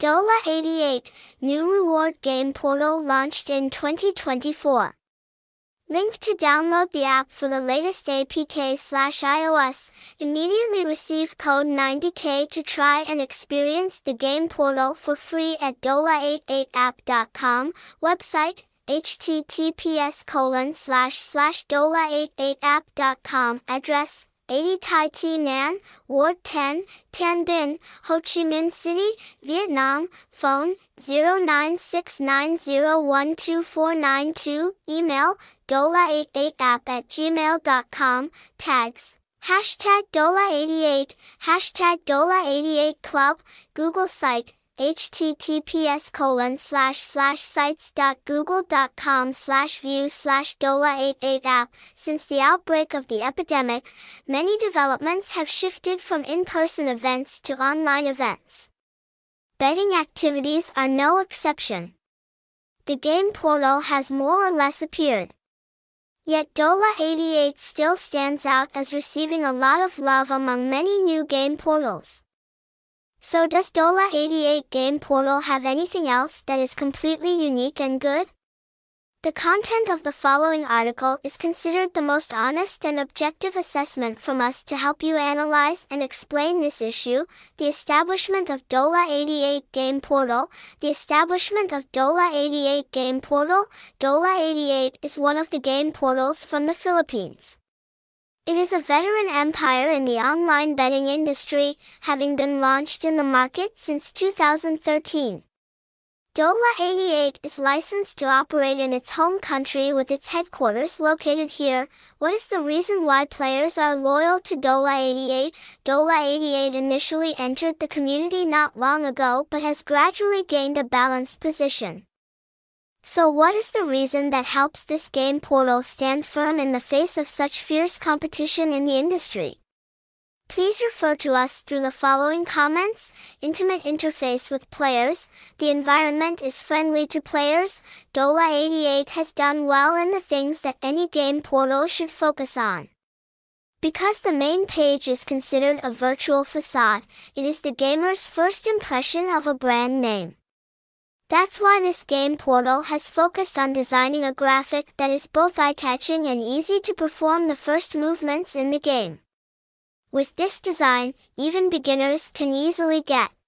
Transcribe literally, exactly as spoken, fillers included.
dola eighty-eight, new reward game portal launched in twenty twenty-four. Link to download the app for the latest A P K slash iOS. Immediately receive code ninety K to try and experience the game portal for free at dola eighty-eight app dot com, website, H T T P S colon slash slash dola eighty-eight app dot com, address, eighty Thai Thi Nan, Ward ten, Tan Binh, Ho Chi Minh City, Vietnam, phone zero nine six nine zero one two four nine two, email dola eighty-eight app at gmail dot com, tags, hashtag dola eighty-eight, hashtag dola eighty-eight club, Google site, H T T P S colon slash slash sites dot google dot com slash view slash dola eighty-eight app. Since the outbreak of the epidemic, many developments have shifted from in-person events to online events. Betting activities are no exception. The game portal has more or less appeared. Yet dola eighty-eight still stands out as receiving a lot of love among many new game portals. So does dola eighty-eight game portal have anything else that is completely unique and good? The content of the following article is considered the most honest and objective assessment from us to help you analyze and explain this issue, the establishment of dola eighty-eight game portal, the establishment of dola eighty-eight game portal. dola eighty-eight is one of the game portals from the Philippines. It is a veteran empire in the online betting industry, having been launched in the market since two thousand thirteen. dola eighty-eight is licensed to operate in its home country with its headquarters located here. What is the reason why players are loyal to dola eighty-eight? dola eighty-eight initially entered the community not long ago but has gradually gained a balanced position. So what is the reason that helps this game portal stand firm in the face of such fierce competition in the industry? Please refer to us through the following comments: intimate interface with players, the environment is friendly to players. dola eighty-eight has done well in the things that any game portal should focus on. Because the main page is considered a virtual facade, it is the gamer's first impression of a brand name. That's why this game portal has focused on designing a graphic that is both eye-catching and easy to perform the first movements in the game. With this design, even beginners can easily get